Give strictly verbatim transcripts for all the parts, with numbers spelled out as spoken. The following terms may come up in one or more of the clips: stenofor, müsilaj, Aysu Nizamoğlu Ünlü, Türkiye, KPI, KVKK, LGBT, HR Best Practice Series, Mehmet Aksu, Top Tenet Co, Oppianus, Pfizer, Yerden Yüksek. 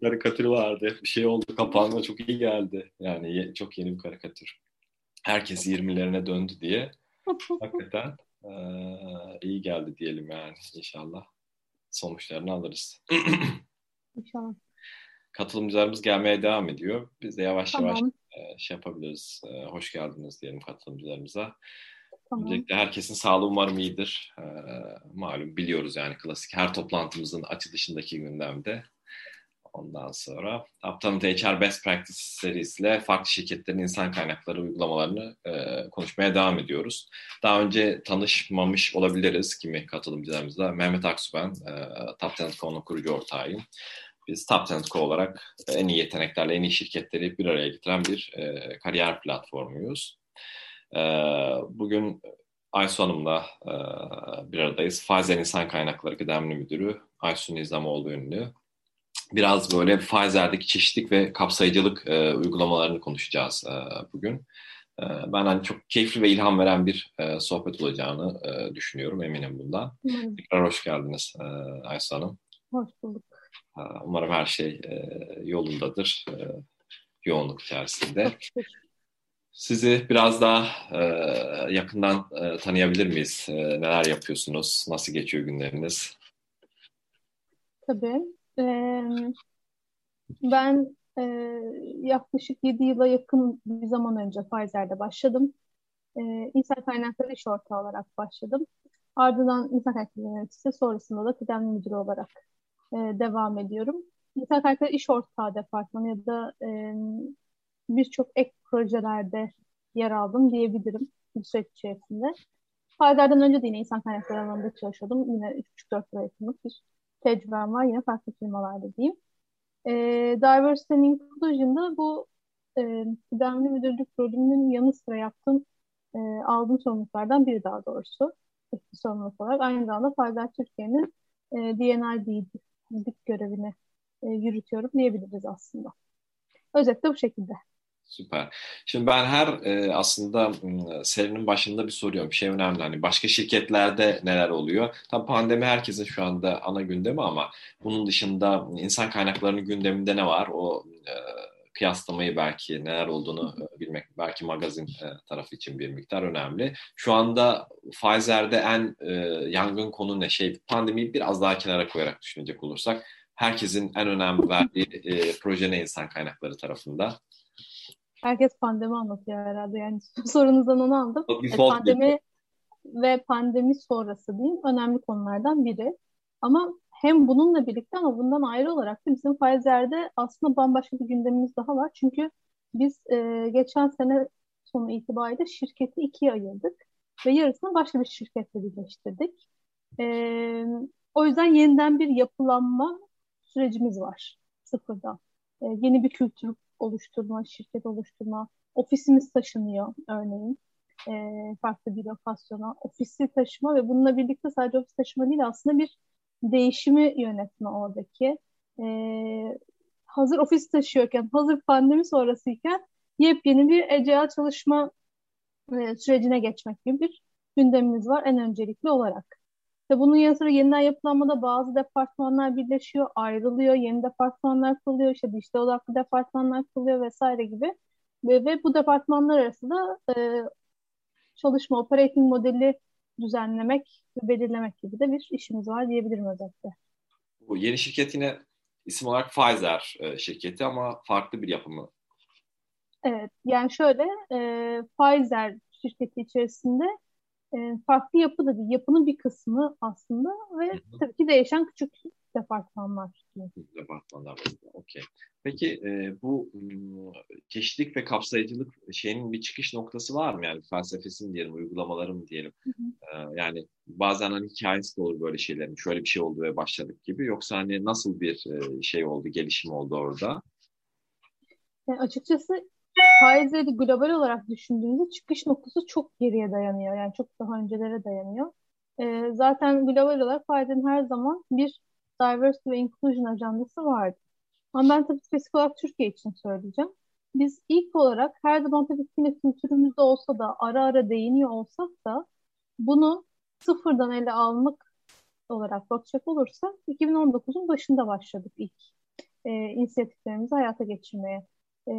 karikatür vardı. Bir şey oldu kapağına, çok iyi geldi. Yani ye, çok yeni bir karikatür. Herkes yirmilerine döndü diye. Hakikaten e, iyi geldi diyelim yani. İnşallah sonuçlarını alırız. İnşallah. Katılımcılarımız gelmeye devam ediyor. Biz de yavaş tamam. yavaş e, şey yapabiliriz. E, hoş geldiniz diyelim katılımcılarımıza. Tamam. Öncelikle herkesin sağlığı umarım iyidir. E, malum biliyoruz yani klasik her toplantımızın açılışındaki gündemde. Ondan sonra Top Tenet H R Best Practice Series ile farklı şirketlerin insan kaynakları uygulamalarını e, konuşmaya devam ediyoruz. Daha önce tanışmamış olabiliriz kimi katılımcılarımızla. Mehmet Aksu ben, e, Top Tenet Co'nun kurucu ortağıyım. Biz Top Tenet Co olarak en iyi yeteneklerle en iyi şirketleri bir araya getiren bir e, kariyer platformuyuz. E, bugün Aysu Hanım'la e, bir aradayız. Pfizer İnsan Kaynakları Kıdemli Müdürü Aysu Nizamoğlu Ünlü. Biraz böyle Pfizer'deki çeşitlik ve kapsayıcılık e, uygulamalarını konuşacağız e, bugün. E, ben hani çok keyifli ve ilham veren bir e, sohbet olacağını e, düşünüyorum. Eminim bundan. Evet. Tekrar hoş geldiniz e, Aysu Hanım. Hoş bulduk. E, umarım her şey e, yolundadır. E, yoğunluk içerisinde. Sizi biraz daha e, yakından e, tanıyabilir miyiz? E, neler yapıyorsunuz? Nasıl geçiyor günleriniz? Tabii. Ben yaklaşık yedi yıla yakın bir zaman önce Pfizer'de başladım. İnsan kaynakları iş ortağı olarak başladım. Ardından insan kaynakları yöneticisi, sonrasında da kıdemli müdürü olarak devam ediyorum. İnsan kaynakları iş ortağı departmanı ya da birçok ek projelerde yer aldım diyebilirim bu süreç içerisinde. Pfizer'den önce de yine insan kaynakları alanında çalışıyordum. Yine üç buçuk dört yıla yakınlık bir tecrübem var. Yine farklı firmalarda diyeyim. E, Diversity and Inclusion'da bu e, kıdemli müdürlük bölümünün yanı sıra yaptığım e, aldığım sorumluluklardan biri daha doğrusu. Bir sorumluluk olarak. Aynı zamanda Pfizer Türkiye'nin e, D N I'lik görevini e, yürütüyorum diyebiliriz aslında. Özetle bu şekilde. Süper. Şimdi ben her e, aslında serinin başında bir soruyorum. Bir şey önemli. Hani başka şirketlerde neler oluyor? Tabii pandemi herkesin şu anda ana gündemi ama bunun dışında insan kaynaklarının gündeminde ne var? O e, kıyaslamayı belki neler olduğunu e, bilmek belki magazin e, tarafı için bir miktar önemli. Şu anda Pfizer'de en e, yangın konu ne? Şey, pandemiyi biraz daha kenara koyarak düşünecek olursak herkesin en önem verdiği e, proje ne insan kaynakları tarafında? Herkes pandemi anlatıyor herhalde yani sorunuzdan onu aldım. E, pandemi ve pandemi sonrası diyeyim önemli konulardan biri. Ama hem bununla birlikte ama bundan ayrı olarak da bizim Pfizer'de aslında bambaşka bir gündemimiz daha var. Çünkü biz e, geçen sene sonu itibariyle şirketi ikiye ayırdık ve yarısını başka bir şirketle birleştirdik. E, o yüzden yeniden bir yapılanma sürecimiz var sıfırdan. E, yeni bir kültür oluşturma, şirket oluşturma, ofisimiz taşınıyor örneğin e, farklı bir lokasyona, ofisi taşıma ve bununla birlikte sadece ofis taşıma değil aslında bir değişimi yönetme oradaki. E, hazır ofis taşıyorken, hazır pandemi sonrasıyken yepyeni bir agile çalışma e, sürecine geçmek gibi bir gündemimiz var en öncelikli olarak. İşte bunun yanı sıra yeniden yapılanmada bazı departmanlar birleşiyor, ayrılıyor, yeni departmanlar kuruluyor, işte dijital odaklı departmanlar kuruluyor vesaire gibi. Ve, ve bu departmanlar arasında e, çalışma, operating modeli düzenlemek, belirlemek gibi de bir işimiz var diyebilirim özellikle. Bu yeni şirket yine isim olarak Pfizer şirketi ama farklı bir yapımı. Evet, yani şöyle e, Pfizer şirketi içerisinde farklı yapı da değil, yapının bir kısmı aslında ve hı-hı, tabii ki değişen küçük departmanlar. Departmanlar. Okey. Peki e, bu çeşitlilik ve kapsayıcılık şeyinin bir çıkış noktası var mı? Yani felsefesi mi diyelim, uygulamaları mı diyelim? E, yani bazen hani hikayesi de olur böyle şeylerin. Şöyle bir şey oldu ve başladık gibi. Yoksa hani nasıl bir şey oldu, gelişim oldu orada? Yani açıkçası Pfizer'i global olarak düşündüğünüzde çıkış noktası çok geriye dayanıyor. Yani çok daha öncelere dayanıyor. Ee, zaten global olarak Pfizer'in her zaman bir diversity ve inclusion ajandası vardı. Ama ben tabii spesifik olarak Türkiye için söyleyeceğim. Biz ilk olarak her zaman tabii yine kültürümüzde olsa da ara ara değiniyor olsak da bunu sıfırdan ele almak olarak bakacak olursak iki bin on dokuzun başında başladık ilk. e, inisiyatiflerimizi hayata geçirmeye. E,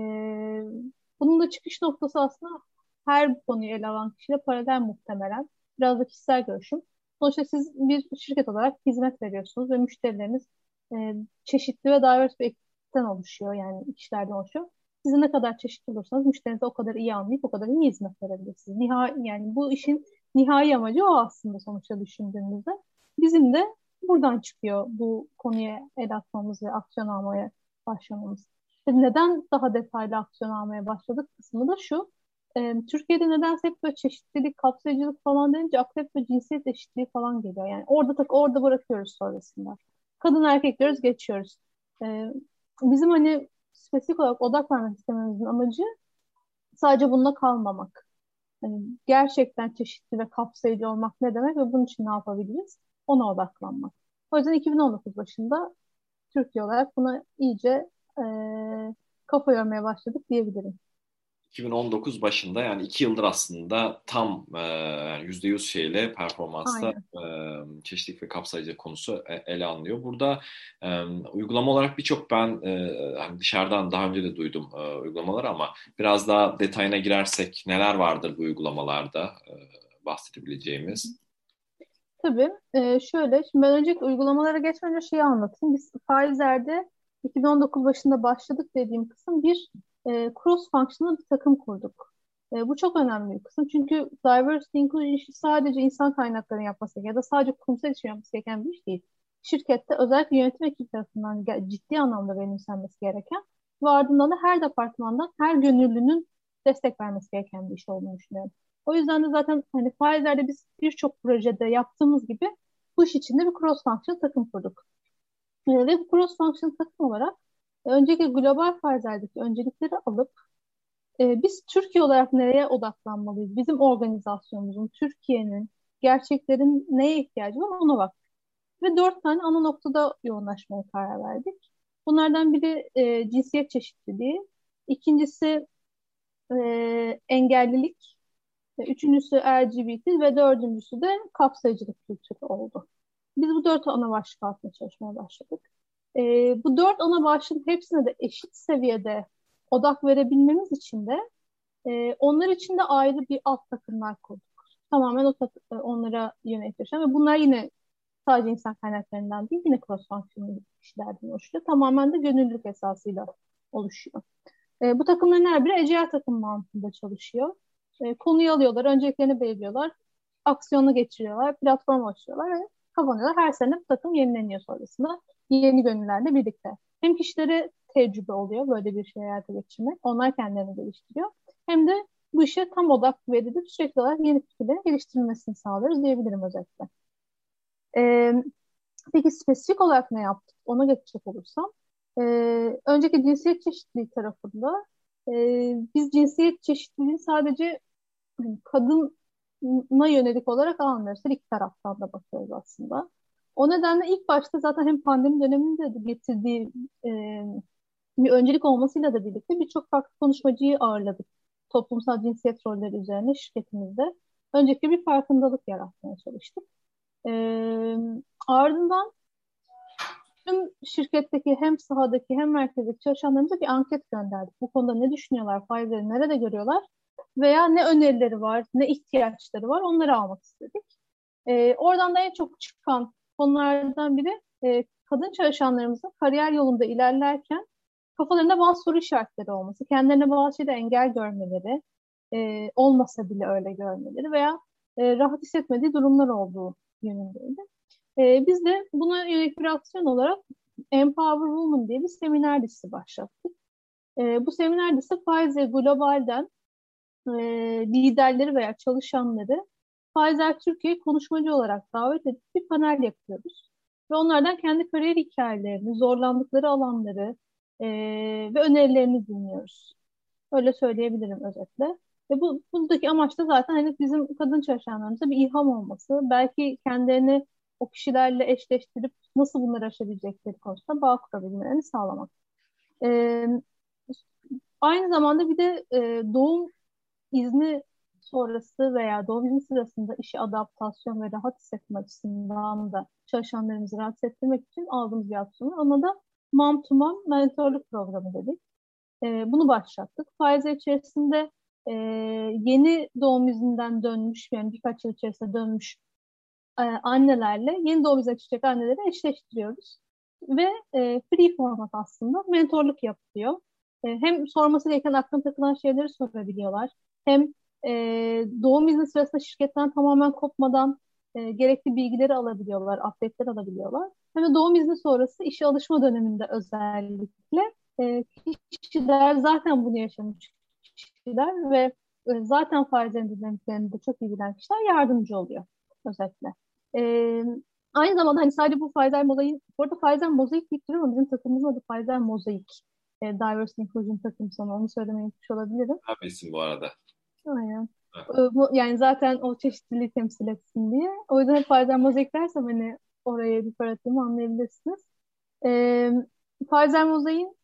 bunun da çıkış noktası aslında her bu konuyu ele alan kişiyle paralel muhtemelen. Biraz da kişisel görüşüm. Sonuçta siz bir şirket olarak hizmet veriyorsunuz ve müşterileriniz e, çeşitli ve diverse bir ekipten oluşuyor. Yani kişilerden oluşuyor. Siz ne kadar çeşitli olursanız müşterinizi o kadar iyi anlayıp o kadar iyi hizmet verebilirsiniz. Nihai, yani bu işin nihai amacı o aslında sonuçta düşündüğümüzde. Bizim de buradan çıkıyor bu konuya el atmamız ve aksiyon almaya başlamamız. Neden daha detaylı aksiyon almaya başladık kısmı da şu. E, Türkiye'de nedense hep böyle çeşitlilik, kapsayıcılık falan denince akla hep böyle cinsiyet eşitliği falan geliyor. Yani orada tak orada bırakıyoruz sonrasında. Kadın erkek diyoruz, geçiyoruz. E, bizim hani spesifik olarak odak vermek istememizin amacı sadece bununla kalmamak. Yani gerçekten çeşitli ve kapsayıcı olmak ne demek ve bunun için ne yapabiliriz? Ona odaklanmak. O yüzden iki bin on dokuz başında Türkiye olarak buna iyice e, kafa yormaya başladık diyebilirim. iki bin on dokuz başında, yani iki yıldır aslında tam e, yüzde yüz şeyle performansta e, çeşitlilik ve kapsayıcı konusu ele alınıyor. Burada e, uygulama olarak birçok ben e, dışarıdan daha önce de duydum e, uygulamaları, ama biraz daha detayına girersek neler vardır bu uygulamalarda e, bahsedebileceğimiz? Hı. Tabii. Ee, şöyle, şimdi ben önceki uygulamalara geçmeden önce şeyi anlatayım. Biz Pfizer'de iki bin on dokuz başında başladık dediğim kısım bir e, cross-functional bir takım kurduk. E, bu çok önemli bir kısım. Çünkü diversity inclusion işi sadece insan kaynaklarının yapması ya da sadece kurumsal için yapması gereken bir iş değil. Şirkette özellikle yönetim ekibi tarafından ciddi anlamda benimsenmesi gereken ve ardından da her departmandan her gönüllünün destek vermesi gereken bir iş olduğunu düşünüyorum. O yüzden de zaten hani Pfizer'de biz birçok projede yaptığımız gibi bu iş içinde bir cross-function takım kurduk. Yani ve bu cross-function takım olarak önceki global Pfizer'deki öncelikleri alıp e, biz Türkiye olarak nereye odaklanmalıyız? Bizim organizasyonumuzun, Türkiye'nin, gerçeklerin neye ihtiyacı var ona baktık. Ve dört tane ana noktada yoğunlaşmaya karar verdik. Bunlardan biri e, cinsiyet çeşitliliği, ikincisi e, engellilik, üçüncüsü L G B T ve dördüncüsü de kapsayıcılık kültürü oldu. Biz bu dört ana başlık altında çalışmaya başladık. Ee, bu dört ana başlığın hepsine de eşit seviyede odak verebilmemiz için de e, onlar için de ayrı bir alt takımlar kurduk. Tamamen o takı, onlara yöneltmişler ve bunlar yine sadece insan kaynaklarından değil, yine cross-functional kişilerden oluşuyor. Tamamen de gönüllülük esasıyla oluşuyor. E, bu takımların her biri Ecel takım mantığında çalışıyor. Konuyu alıyorlar, önceliklerini belirliyorlar, aksiyonu geçiriyorlar, platform oluşturuyorlar ve kapanıyorlar. Her sene bu takım yenileniyor sonrasında. Yeni gönüllerle birlikte. Hem kişilere tecrübe oluyor böyle bir şey hayata geçirmek. Onlar kendilerini geliştiriyor. Hem de bu işe tam odak verilip sürekli olarak yeni fikirlerin geliştirilmesini sağlıyoruz diyebilirim özellikle. Ee, peki spesifik olarak ne yaptık? Ona geçecek olursam. E, önceki cinsiyet çeşitliliği tarafında e, biz cinsiyet çeşitliliğini sadece kadına yönelik olarak almıyoruz. Her iki taraftan da bakıyoruz aslında. O nedenle ilk başta zaten hem pandemi döneminde de getirdiği e, bir öncelik olmasıyla da birlikte birçok farklı konuşmacıyı ağırladık. Toplumsal cinsiyet rolleri üzerine şirketimizde. Önceki bir farkındalık yaratmaya çalıştık. E, ardından tüm şirketteki hem sahadaki hem merkezdeki çalışanlarımıza bir anket gönderdik. Bu konuda ne düşünüyorlar, Pfizer'i nerede görüyorlar? Veya ne önerileri var, ne ihtiyaçları var, onları almak istedik. Ee, oradan da en çok çıkan konulardan biri e, kadın çalışanlarımızın kariyer yolunda ilerlerken kafalarında bazı soru işaretleri olması, kendilerine bazı şeyde engel görmeleri, e, olmasa bile öyle görmeleri veya e, rahat hissetmediği durumlar olduğu yönündeydi. E, biz de buna yönelik bir aksiyon olarak Empower Women diye bir seminer dizisi başlattık. E, bu seminer dizisi Pfizer Global'den liderleri veya çalışanları Pfizer Türkiye'ye konuşmacı olarak davet edip bir panel yapıyoruz. Ve onlardan kendi kariyer hikayelerini, zorlandıkları alanları e, ve önerilerini dinliyoruz. Öyle söyleyebilirim özetle. Ve bu, buradaki amaç da zaten hani bizim kadın çalışanlarımıza bir ilham olması. Belki kendilerini o kişilerle eşleştirip nasıl bunları aşabilecekleri konusunda bağ kurabilmelerini sağlamak. E, aynı zamanda bir de e, doğum izni sonrası veya doğum izni sırasında işe adaptasyon ve rahat hissetme açısından da çalışanlarımızı rahat hissettirmek için aldığımız bir aksiyon. Ona da mom to mom mentorluk programı dedik. E, bunu başlattık. Pfizer içerisinde e, yeni doğum izinden dönmüş, yani birkaç yıl içerisinde dönmüş e, annelerle yeni doğum izine çıkacak anneleri eşleştiriyoruz. Ve e, free format aslında mentorluk yapıyor. E, hem sorması gereken aklına takılan şeyleri sorabiliyorlar. Hem e, doğum izni sırasında şirketten tamamen kopmadan e, gerekli bilgileri alabiliyorlar, update'ler alabiliyorlar. Hem de doğum izni sonrası işe alışma döneminde özellikle e, kişiler zaten bunu yaşamış kişiler ve e, zaten Pfizer'in dinamiklerini de çok iyi bilen kişiler yardımcı oluyor özellikle. E, Aynı zamanda hani sadece bu Pfizer Mozaik, bu arada Pfizer Mozaik diktiriyor ama bizim takımımızın adı Pfizer Mozaik. E, Diversity Inclusion takım sana, onu söylemeyi unutmuş olabilirim. Tabii bu arada. Aynen. Evet. Bu, yani zaten o çeşitliliği temsil etsin diye. O yüzden Pfizer Mozaik dersem hani oraya bir paradigma anlayabilirsiniz. E, Pfizer Mozaik'in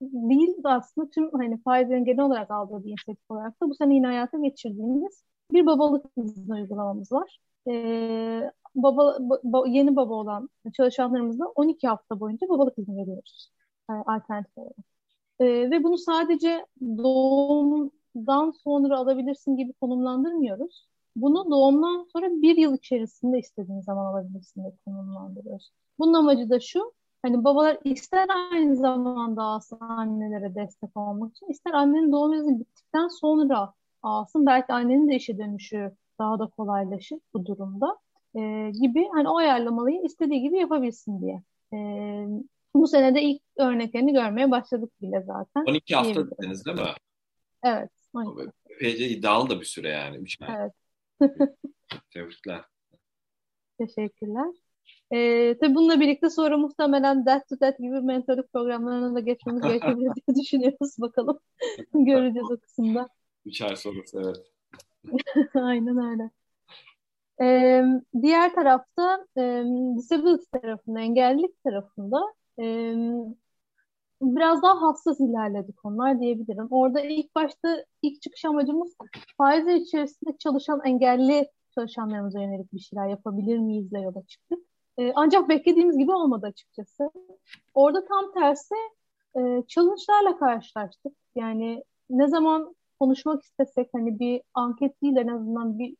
değil de aslında tüm hani Pfizer'in genel olarak aldığı bir inisiyatif olarak da bu sene yine hayata geçirdiğimiz bir babalık izni uygulamamız var. Ee, baba, ba, yeni baba olan çalışanlarımızla on iki hafta boyunca babalık izni veriyoruz yani alternatif olarak. Ee, ve bunu sadece doğumdan sonra alabilirsin gibi konumlandırmıyoruz. Bunu doğumdan sonra bir yıl içerisinde istediğin zaman alabilirsin diye konumlandırıyoruz. Bunun amacı da şu, hani babalar ister aynı zamanda alsın annelere destek olmak için, ister annenin doğum izni bittikten sonra alsın, belki annenin de işe dönüşü daha da kolaylaşır bu durumda ee, gibi hani o ayarlamalıyı istediği gibi yapabilsin diye. Ee, bu senede ilk örneklerini görmeye başladık bile zaten. on iki hafta dediniz değil mi? Evet. Epeyce iddialı da bir süre yani. üç ay. Evet. Tebrikler. Teşekkürler. Ee, tabii bununla birlikte sonra muhtemelen death to death gibi mentorluk programlarına da geçmemiz gerekebilir diye düşünüyoruz. Bakalım. Göreceğiz o kısımda. üç ay sonrası evet. Aynen öyle. Ee, diğer tarafta e, disability tarafında, engellilik tarafında e, biraz daha hassas ilerledik onlar diyebilirim. Orada ilk başta ilk çıkış amacımız Pfizer içerisinde çalışan engelli çalışanlarımıza yönelik bir şeyler yapabilir miyizle yola çıktık. E, ancak beklediğimiz gibi olmadı açıkçası. Orada tam tersi e, challenge'larla karşılaştık. Yani ne zaman konuşmak istesek hani bir anket değil en azından bir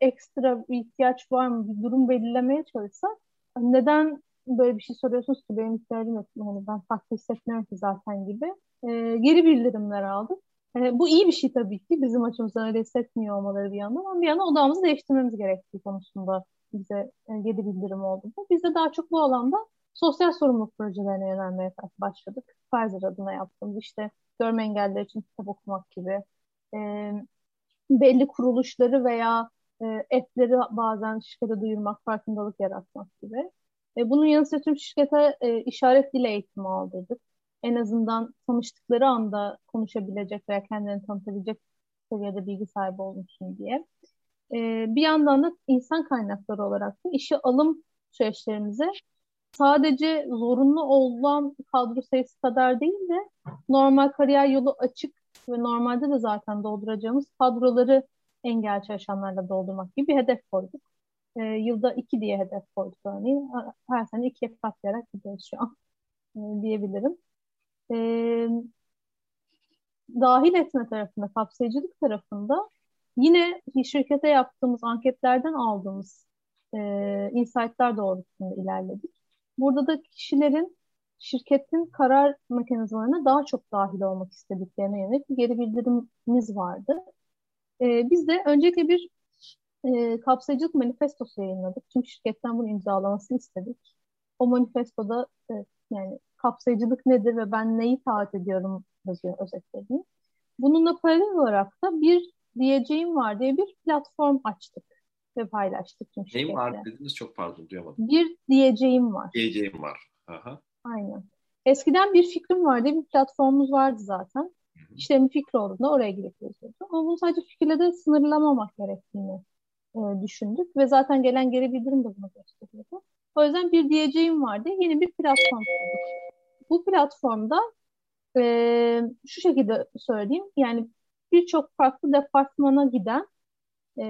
ekstra bir ihtiyaç var mı bir durum belirlemeye çalışsak neden böyle bir şey soruyorsunuz ki benim ihtiyacım yok hani ben farklı hissetmiyorum ki zaten gibi ee, geri bildirimler aldık. Ee, bu iyi bir şey tabii ki bizim açımızdan öyle hissetmiyor olmaları bir yandan ama bir yandan odamızı değiştirmemiz gerektiği konusunda bize geri bildirim oldu. Biz de daha çok bu alanda sosyal sorumluluk projelerine yönelmeye başladık. Pfizer adına yaptığımız işte görme engelliler için kitap okumak gibi. E, belli kuruluşları veya app'leri e, bazen şirkete duyurmak, farkındalık yaratmak gibi. E, bunun yanı sıra tüm şirkete e, işaret dili eğitimi aldırdık. En azından tanıştıkları anda konuşabilecek veya kendilerini tanıtabilecek seviyede bilgi sahibi olmuşsun diye. E, bir yandan da insan kaynakları olarak da işe alım süreçlerimize sadece zorunlu olan kadro sayısı kadar değil de normal kariyer yolu açık ve normalde de zaten dolduracağımız kadroları engel çalışanlarla doldurmak gibi bir hedef koyduk. E, yılda iki diye hedef koyduk örneğin. Her sene ikiye katlayarak gidiyoruz şu an e, diyebilirim. E, dahil etme tarafında, kapsayıcılık tarafında yine şirkete yaptığımız anketlerden aldığımız e, insight'lar doğrultusunda ilerledik. Burada da kişilerin şirketin karar mekanizmalarına daha çok dahil olmak istediklerine yönelik bir geri bildirimimiz vardı. Ee, biz de öncelikle bir e, kapsayıcılık manifestosu yayınladık. Tüm şirketten bunu imzalamasını istedik. O manifestoda e, yani kapsayıcılık nedir ve ben neyi taahhüt ediyorum yazıyor özetlediğim. Bununla paralel olarak da bir diyeceğim var diye bir platform açtık ve paylaştık tüm şirketle. Neyim var dediniz? Çok pardon duyamadım. Bir diyeceğim var. Diyeceğim var. Aha. Aynen. Eskiden bir fikrim vardı, bir platformumuz vardı zaten. İşte bir fikri olduğunda oraya girip yazıyordu. Ama bunu sadece fikirle de sınırlamamak gerektiğini e, düşündük ve zaten gelen geri bildirim de bunu gösteriyordu. O yüzden bir diyeceğim vardı, yeni bir platform kurduk. Bu platformda e, şu şekilde söyleyeyim, yani birçok farklı departmana giden e,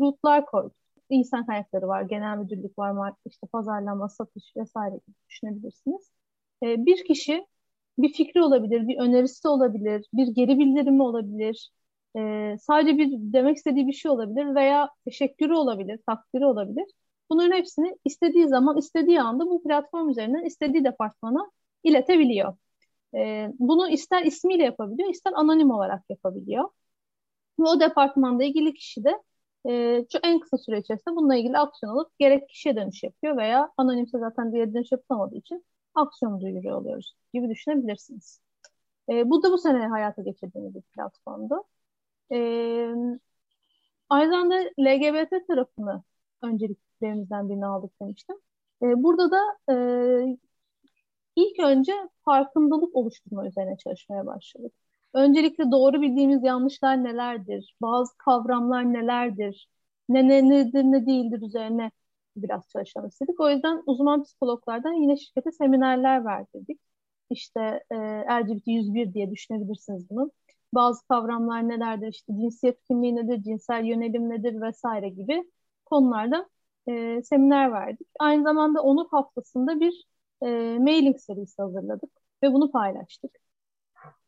rootlar koyduk. İnsan kaynakları var, genel müdürlük var, işte pazarlama, satış vesaire gibi düşünebilirsiniz. e, bir kişi bir fikri olabilir, bir önerisi olabilir, bir geri bildirimi olabilir, e, sadece bir demek istediği bir şey olabilir veya teşekkürü olabilir, takdiri olabilir. Bunların hepsini istediği zaman, istediği anda bu platform üzerinden istediği departmana iletebiliyor. E, bunu ister ismiyle yapabiliyor, ister anonim olarak yapabiliyor. Ve o departmanda ilgili kişi de e, en kısa süre içerisinde bununla ilgili aksiyon alıp gerek kişiye dönüş yapıyor veya anonimse zaten diğer dönüş yapılamadığı için aksiyon duyuruyor oluyoruz gibi düşünebilirsiniz. E, bu da bu sene hayata geçirdiğimiz bir platformdu. E, ayrıca da L G B T tarafını önceliklerimizden birini aldık demiştim. E, burada da e, ilk önce farkındalık oluşturma üzerine çalışmaya başladık. Öncelikle doğru bildiğimiz yanlışlar nelerdir, bazı kavramlar nelerdir, ne ne nedir ne değildir üzerine biraz çalışalım istedik. O yüzden uzman psikologlardan yine şirkete seminerler verdirdik. İşte e, L G B T yüz bir diye düşünebilirsiniz bunu. Bazı kavramlar nelerdir, işte cinsiyet kimliği nedir, cinsel yönelim nedir vesaire gibi konularda e, seminer verdik. Aynı zamanda onur haftasında bir e, mailing serisi hazırladık ve bunu paylaştık.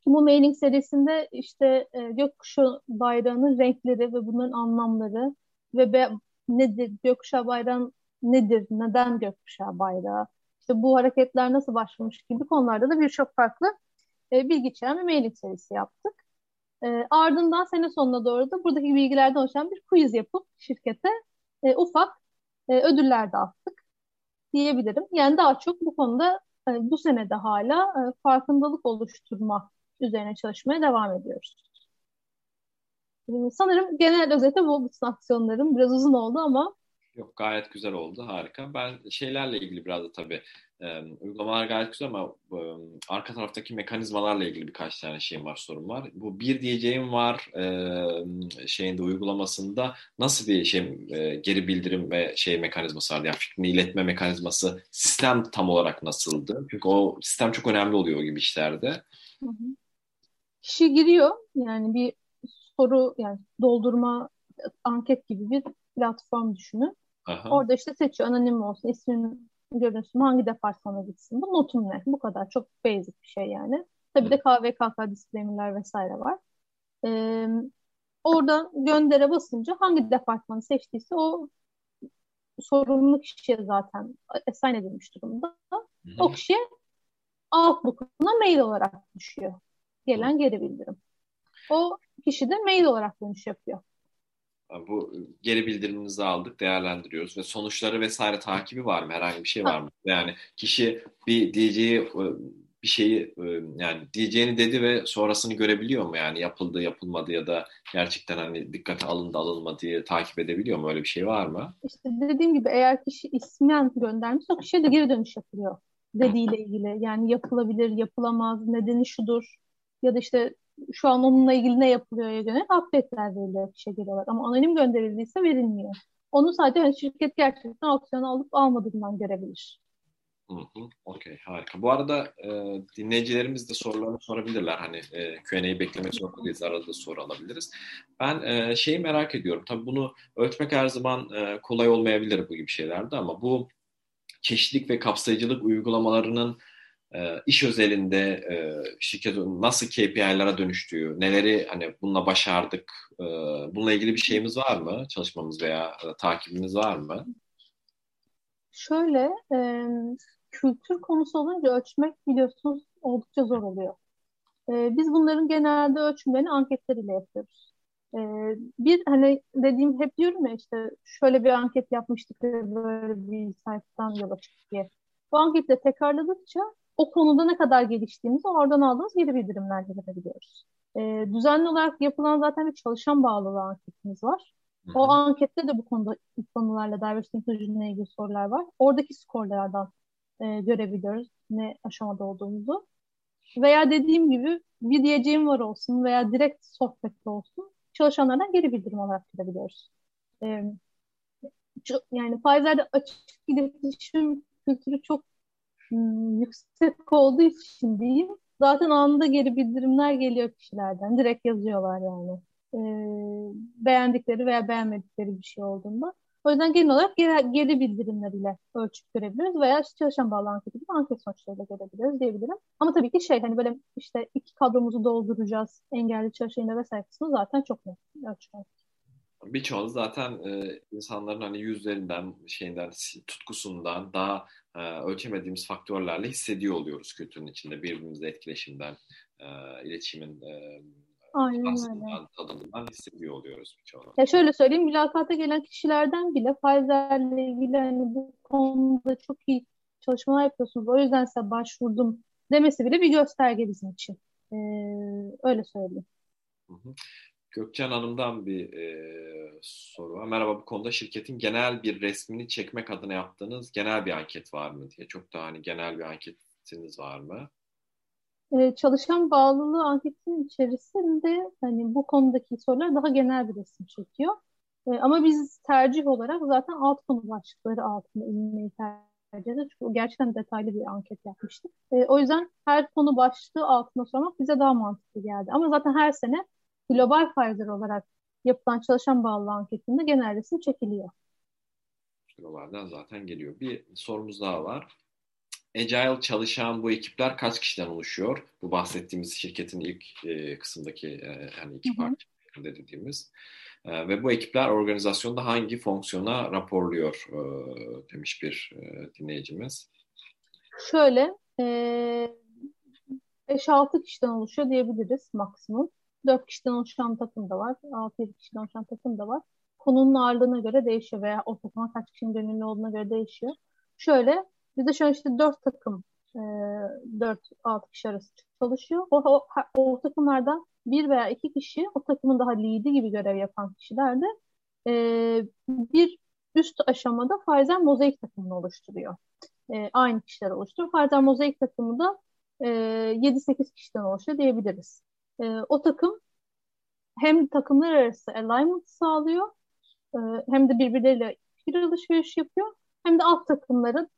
Bu mailing serisinde işte e, gökkuşağı bayrağının renkleri ve bunların anlamları ve be, nedir, gökkuşağı bayrağı nedir, neden gökkuşağı bayrağı, işte bu hareketler nasıl başlamış gibi konularda da birçok farklı e, bilgi içeren bir mailing serisi yaptık. E, ardından sene sonuna doğru da buradaki bilgilerden oluşan bir quiz yapıp şirkete e, ufak e, ödüller dağıttık diyebilirim. Yani daha çok bu konuda e, bu senede hala e, farkındalık oluşturma üzerine çalışmaya devam ediyoruz. Sanırım genel özetle bu bütün aksiyonlarım biraz uzun oldu ama. Yok, gayet güzel oldu, harika. Ben şeylerle ilgili biraz da tabii e, uygulamalar gayet güzel ama e, arka taraftaki mekanizmalarla ilgili birkaç tane şeyim var, sorum var. Bu bir diyeceğim var e, şeyinde, uygulamasında nasıl bir şey e, geri bildirim ve şey mekanizması vardı? Yani fikrini iletme mekanizması, sistem tam olarak nasıldı? Çünkü o sistem çok önemli oluyor o gibi işlerde. Hı hı. Kişi giriyor, yani bir soru, yani doldurma, anket gibi bir platform düşünün. Aha. Orada işte seçiyor, anonim olsun, ismin görünsün, hangi departmana gitsin, bu notum ne? Bu kadar, çok basic bir şey yani. Tabii de K V K K disclaimer'ler vesaire var. Ee, orada göndere basınca hangi departmanı seçtiyse o sorumlu kişiye zaten assign edilmiş durumda. Hı-hı. O kişiye Outlook'una mail olarak düşüyor. Gelen geri bildirim. O kişi de mail olarak dönüş yapıyor. Bu geri bildirimimizi aldık, değerlendiriyoruz ve sonuçları vesaire takibi var mı? Herhangi bir şey var mı? Yani kişi bir diyeceği, bir şeyi, yani diyeceğini dedi ve sonrasını görebiliyor mu? Yani yapıldı, yapılmadı ya da gerçekten hani dikkate alındı, alınmadığı takip edebiliyor mu? Öyle bir şey var mı? İşte dediğim gibi, eğer kişi ismen göndermişse o kişiye de geri dönüş yapılıyor dediğiyle ilgili. Yani yapılabilir, yapılamaz, nedeni şudur. Ya da işte şu an onunla ilgili ne yapılıyor yönelik update'ler veriliyor kişiye geri olarak. Ama anonim gönderildiyse verilmiyor. Onu sadece hani şirket gerçekten aksiyonu alıp almadığından görebilir. Okey, harika. Bu arada e, dinleyicilerimiz de sorularını sorabilirler. Hani e, Q and A'yı beklemek zorunda değiliz. Arada da soru alabiliriz. Ben e, şeyi merak ediyorum. Tabii bunu ölçmek her zaman e, kolay olmayabilir bu gibi şeylerde ama bu çeşitlilik ve kapsayıcılık uygulamalarının iş özelinde şirketin nasıl K P I'lara dönüştüğü, neleri hani bununla başardık, bununla ilgili bir şeyimiz var mı? Çalışmamız veya takibimiz var mı? Şöyle, kültür konusu olunca ölçmek biliyorsunuz oldukça zor oluyor. Biz bunların genelde ölçümlerini anketleriyle yapıyoruz. Bir hani dediğim, hep diyorum ya işte şöyle bir anket yapmıştık böyle bir sayfadan yola çıktık diye. Bu anketle tekrarladıkça o konuda ne kadar geliştiğimizi oradan aldığımız geri bildirimlerle görebiliyoruz. E, düzenli olarak yapılan zaten bir çalışan bağlılığı anketimiz var. Hı-hı. O ankette de bu konuda konularla diversity inclusion ile ilgili sorular var. Oradaki skorlardan e, görebiliyoruz ne aşamada olduğumuzu. Veya dediğim gibi bir diyeceğim var olsun veya direkt sohbette olsun çalışanlardan geri bildirim olarak görebiliyoruz. E, yani Pfizer'de açık iletişim kültürü çok yüksek olduğu için diyeyim. Zaten anında geri bildirimler geliyor kişilerden. Direkt yazıyorlar yani. Ee, beğendikleri veya beğenmedikleri bir şey olduğunda. O yüzden genel olarak geri, geri bildirimleriyle ölçüp görebiliriz veya çalışan bağlı anket gibi anket sonuçlarıyla görebiliriz diyebilirim. Ama tabii ki şey hani böyle işte iki kadromuzu dolduracağız, engelli çalışanlar vesaire kısmı zaten çok net ölçüp. Birçoğu zaten e, insanların hani yüzlerinden, şeyinden, tutkusundan daha e, ölçemediğimiz faktörlerle hissediyor oluyoruz kültürün içinde. Birbirimizle etkileşimden, e, iletişimin e, aslında tadından hissediyor oluyoruz birçoğu. Ya şöyle söyleyeyim, mülakata gelen kişilerden bile Pfizer'le ilgili hani bu konuda çok iyi çalışmalar yapıyorsunuz, o yüzden size başvurdum demesi bile bir gösterge bizim için. E, öyle söyleyeyim. Hı hı. Gökçen Hanım'dan bir e, soru var. Merhaba, bu konuda şirketin genel bir resmini çekmek adına yaptığınız genel bir anket var mı diye. Çok daha hani genel bir anketiniz var mı? Ee, çalışan bağlılığı anketinin içerisinde hani bu konudaki sorular daha genel bir resim çekiyor. Ee, ama biz tercih olarak zaten alt konu başlıkları altında inmeyi tercih ediyoruz. Çünkü gerçekten detaylı bir anket yapmıştık. Ee, o yüzden her konu başlığı altında sormak bize daha mantıklı geldi. Ama zaten her sene global Pfizer olarak yapılan çalışan bağlı anketinde genel resim çekiliyor. Globalden zaten geliyor. Bir sorumuz daha var. Agile çalışan bu ekipler kaç kişiden oluşuyor? Bu bahsettiğimiz şirketin ilk e, kısımdaki e, hani iki parça dediğimiz. E, ve bu ekipler organizasyonda hangi fonksiyona raporluyor e, demiş bir e, dinleyicimiz. Şöyle e, beş altı kişiden oluşuyor diyebiliriz maksimum. dört kişiden oluşan takım da var. altı yedi kişiden oluşan takım da var. Konunun ağırlığına göre değişiyor veya o takıma kaç kişinin gönüllü olduğuna göre değişiyor. Şöyle, bizde şu an işte dört takım dört altı kişi arası çalışıyor. O, o, o takımlarda bir veya iki kişi o takımın daha lideri gibi görev yapan kişiler de e, bir üst aşamada Pfizer mozaik takımını oluşturuyor. E, aynı kişiler oluşturuyor. Pfizer mozaik takımı da e, yedi sekiz kişiden oluşuyor diyebiliriz. O takım hem takımlar arası alignment sağlıyor, hem de birbirleriyle fikir alışverişi yapıyor, hem de alt takımların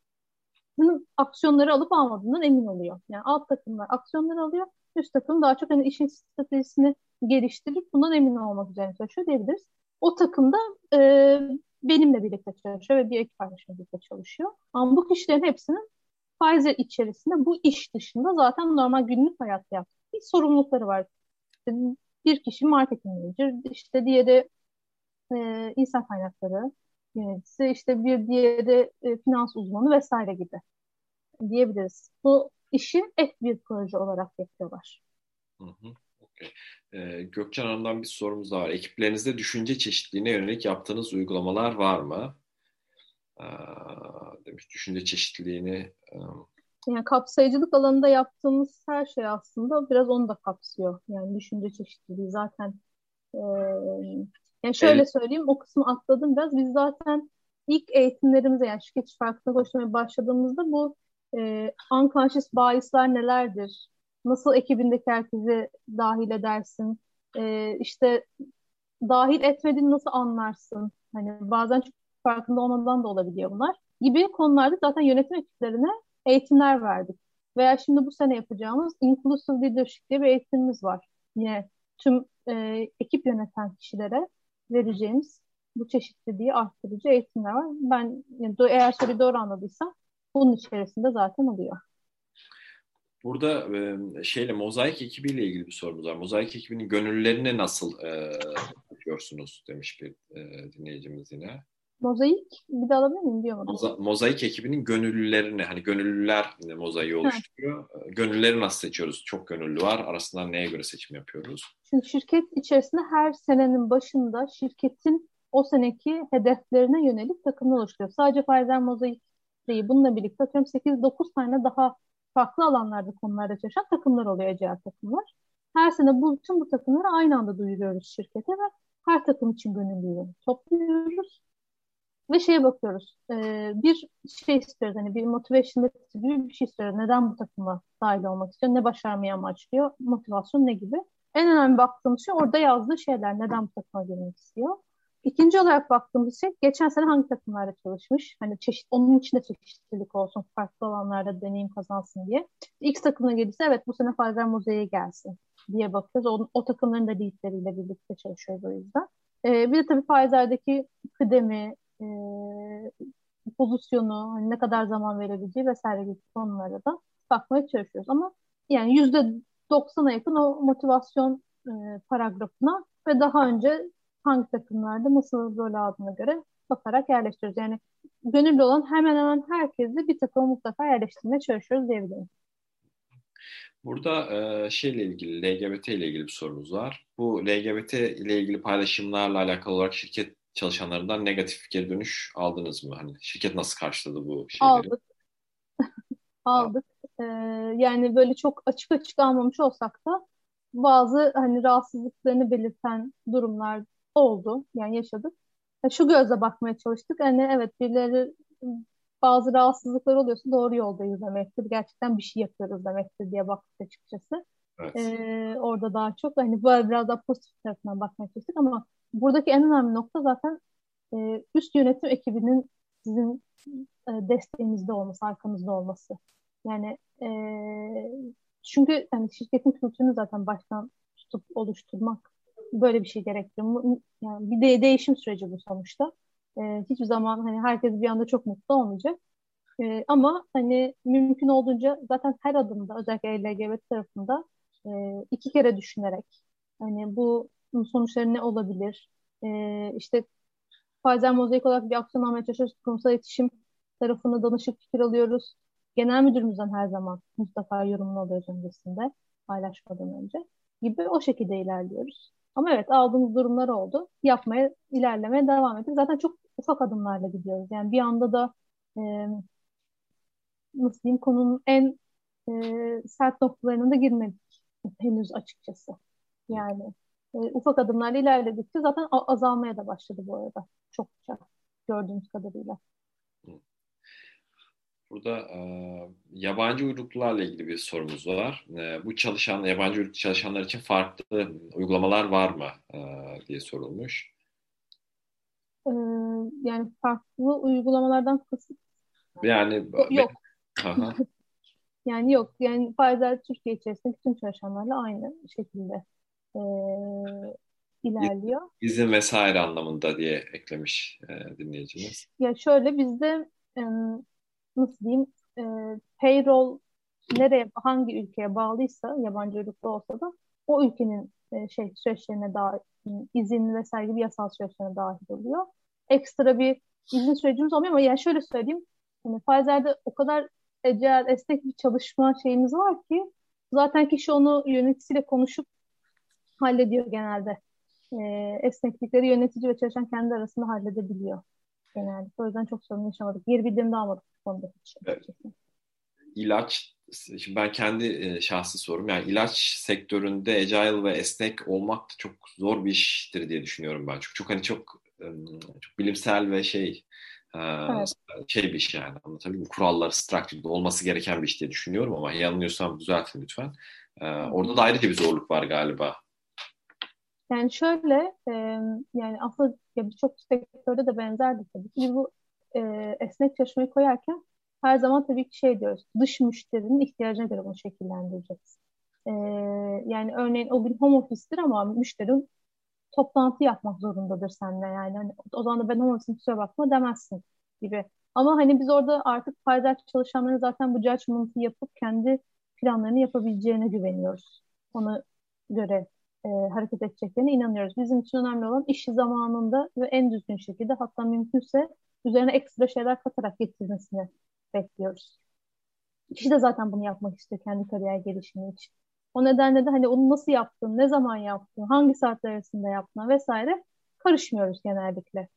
aksiyonları alıp almadığından emin oluyor. Yani alt takımlar aksiyonları alıyor, üst takım daha çok hani işin stratejisini geliştirip bundan emin olmak üzere çalışıyor diyebiliriz. O takımda e, benimle birlikte çalışıyor ve bir ekip arkadaşımla birlikte çalışıyor. Ama bu kişilerin hepsinin Pfizer içerisinde bu iş dışında zaten normal günlük hayatta yaptığı bir sorumlulukları var. İşte bir kişi marketing manager, işte diğeri e, insan kaynakları yöneticisi, işte bir diğeri e, finans uzmanı vesaire gibi diyebiliriz. Bu işi ek bir proje olarak yapıyorlar. Hı hı, okay. ee, Gökçen Hanım'dan bir sorumuz daha var. Ekiplerinizde düşünce çeşitliliğine yönelik yaptığınız uygulamalar var mı? Ee, demiş düşünce çeşitliliğini... Um... Yani kapsayıcılık alanında yaptığımız her şey aslında biraz onu da kapsıyor. Yani düşünce çeşitliliği zaten. E, yani şöyle evet. Söyleyeyim, o kısmı atladım biraz. Biz zaten ilk eğitimlerimize yani şirket içi farkına koşturmaya başladığımızda bu e, unconscious bias'lar nelerdir? Nasıl ekibindeki herkesi dahil edersin? E, işte dahil etmediğini nasıl anlarsın? Hani bazen çok farkında olmadan da olabiliyor bunlar. Gibi konularda zaten yönetim ekiplerine eğitimler verdik. Veya şimdi bu sene yapacağımız Inclusive Leadership diye bir eğitimimiz var. Yine tüm e, ekip yöneten kişilere vereceğimiz bu çeşitliliği arttırıcı eğitimler var. Ben yani, eğer soruyu doğru anladıysam bunun içerisinde zaten oluyor. Burada e, şeyle mozaik ekibiyle ilgili bir sorumuz var. Mozaik ekibinin gönüllülerine nasıl e, yapıyorsunuz demiş bir e, dinleyicimiz yine. Mozaik, bir de alabilir miyim diyor mu? Mozaik ekibinin gönüllülerini, hani gönüllüler mozaiği oluşturuyor. Evet. Gönüllüleri nasıl seçiyoruz? Çok gönüllü var. Arasından neye göre seçim yapıyoruz? Şimdi şirket içerisinde her senenin başında şirketin o seneki hedeflerine yönelik takımlar oluşturuyor. Sadece Pfizer mozaik değil. Bununla birlikte sekiz dokuz tane daha farklı alanlarda, konularda çalışan takımlar oluyor. Ecel takımlar. Her sene bu, bütün bu takımları aynı anda duyuruyoruz şirkete ve her takım için gönüllüleri topluyoruz. Ve şeye bakıyoruz, bir şey istiyoruz, hani bir motivation gibi bir şey istiyoruz. Neden bu takıma dahil olmak istiyor, ne başarmayı amaçlıyor, motivasyon ne gibi. En önemli baktığımız şey orada yazdığı şeyler, neden bu takıma girmek istiyor. İkinci olarak baktığımız şey, geçen sene hangi takımlarda çalışmış, hani çeşit, onun içinde çeşitlilik olsun, farklı alanlarda deneyim kazansın diye. X takımına gelirse evet bu sene Pfizer Mozaik'e gelsin diye bakıyoruz. O, o takımların da liderleriyle birlikte çalışıyoruz o yüzden. Ee, bir de tabii Pfizer'deki kıdemi, e, pozisyonu, hani ne kadar zaman verebileceği vesaire gibi konulara da bakmaya çalışıyoruz. Ama yani yüzde doksana yakın o motivasyon e, paragrafına ve daha önce hangi takımlarda nasıl rol aldığına göre bakarak yerleştiriyoruz. Yani gönüllü olan hemen hemen herkesi bir takıma mutlaka yerleştirmeye çalışıyoruz diyebilirim. Burada e, şeyle ilgili, L G B T ile ilgili bir sorumuz var. Bu L G B T ile ilgili paylaşımlarla alakalı olarak şirket çalışanlarından negatif geri dönüş aldınız mı? Hani şirket nasıl karşıladı bu şeyleri? Aldık. Aldık. Ee, yani böyle çok açık açık almamış olsak da bazı hani rahatsızlıklarını belirten durumlar oldu. Yani yaşadık. Şu gözle bakmaya çalıştık. Hani evet, birileri bazı rahatsızlıklar oluyorsa doğru yoldayız demektir. Gerçekten bir şey yapıyoruz demektir diye baktık açıkçası. Evet. Ee, orada daha çok hani biraz daha pozitif tarafından bakmaya çalıştık ama buradaki en önemli nokta zaten e, üst yönetim ekibinin sizin e, desteğinizde olması, arkanızda olması. Yani e, çünkü yani şirketin kültürünü zaten baştan tutup oluşturmak böyle bir şey gerektiriyor. Yani bir de değişim süreci bu sonuçta. E, hiçbir zaman hani herkes bir anda çok mutlu olmayacak. E, ama hani mümkün olduğunca zaten her adımda, özellikle L G B T tarafında e, iki kere düşünerek hani bu sonuçları ne olabilir? Ee, işte Pfizer mozaik olarak bir aksiyon almaya çalışıyoruz. Kurumsal iletişim tarafına danışıp fikir alıyoruz. Genel müdürümüzden her zaman Mustafa yorumunu alıyoruz öncesinde, paylaşmadan önce gibi o şekilde ilerliyoruz. Ama evet, aldığımız durumlar oldu. Yapmaya, ilerlemeye devam ettik. Zaten çok ufak adımlarla gidiyoruz. Yani bir anda da e, nasıl diyeyim, konunun en e, sert noktalarına da girmedik henüz açıkçası. Yani ufak adımlarla ilerledikçe zaten azalmaya da başladı bu arada. Çokça gördüğümüz kadarıyla. Burada e, yabancı uyruklularla ilgili bir sorumuz var. E, bu çalışan, yabancı uyruklu çalışanlar için farklı uygulamalar var mı e, diye sorulmuş. E, yani farklı uygulamalardan kısıt. Yani yok. Ben... yani yok. Yani Pfizer Türkiye içerisinde bütün çalışanlarla aynı şekilde E, ilerliyor. İzin vesaire anlamında diye eklemiş e, dinleyicimiz. Ya şöyle, bizde e, nasıl diyeyim, e, payroll nereye, hangi ülkeye bağlıysa, yabancı uyruklu olsa da o ülkenin e, şey süreçlerine dahil, izin vesaire gibi yasal süreçlerine dahil oluyor. Ekstra bir izin sürecimiz olmuyor ama yani şöyle söyleyeyim, yani Pfizer'de o kadar ecel, esnek bir çalışma şeyimiz var ki zaten kişi onu yöneticisiyle konuşup hallediyor genelde. Ee, esneklikleri yönetici ve çalışan kendi arasında halledebiliyor genelde. O yüzden çok sorun yaşamadık. Geri bildirim de almadık bu konuda. Evet. İlaç, şimdi ben kendi şahsi sorum. Yani ilaç sektöründe agile ve esnek olmak da çok zor bir iştir diye düşünüyorum ben. Çünkü çok hani çok, çok bilimsel ve şey evet. şey bir iş yani. Anlatabiliyor muyum? Kuralları, structure'da olması gereken bir iş diye düşünüyorum ama yanılıyorsam düzeltin lütfen. Orada da ayrıca bir zorluk var galiba. Yani şöyle, e, yani aslında ya birçok sektörde de benzerdi tabii ki. Biz bu e, esnek çalışmayı koyarken her zaman tabii ki şey diyoruz, dış müşterinin ihtiyacına göre bunu şekillendireceğiz. E, yani örneğin o gün home office'tir ama müşterin toplantı yapmak zorundadır seninle. Yani hani, o zaman da ben home office'in kusura bakma demezsin gibi. Ama hani biz orada artık paydaş çalışanların zaten bu judgment'ı yapıp kendi planlarını yapabileceğine güveniyoruz. Ona göre E, hareket edeceklerine inanıyoruz. Bizim için önemli olan işi zamanında ve en düzgün şekilde, hatta mümkünse üzerine ekstra şeyler katarak getirmesini bekliyoruz. Kişi de zaten bunu yapmak istiyor kendi kariyer gelişimi için. O nedenle de hani onu nasıl yaptın, ne zaman yaptın, hangi saatler arasında yaptın vesaire karışmıyoruz genellikle.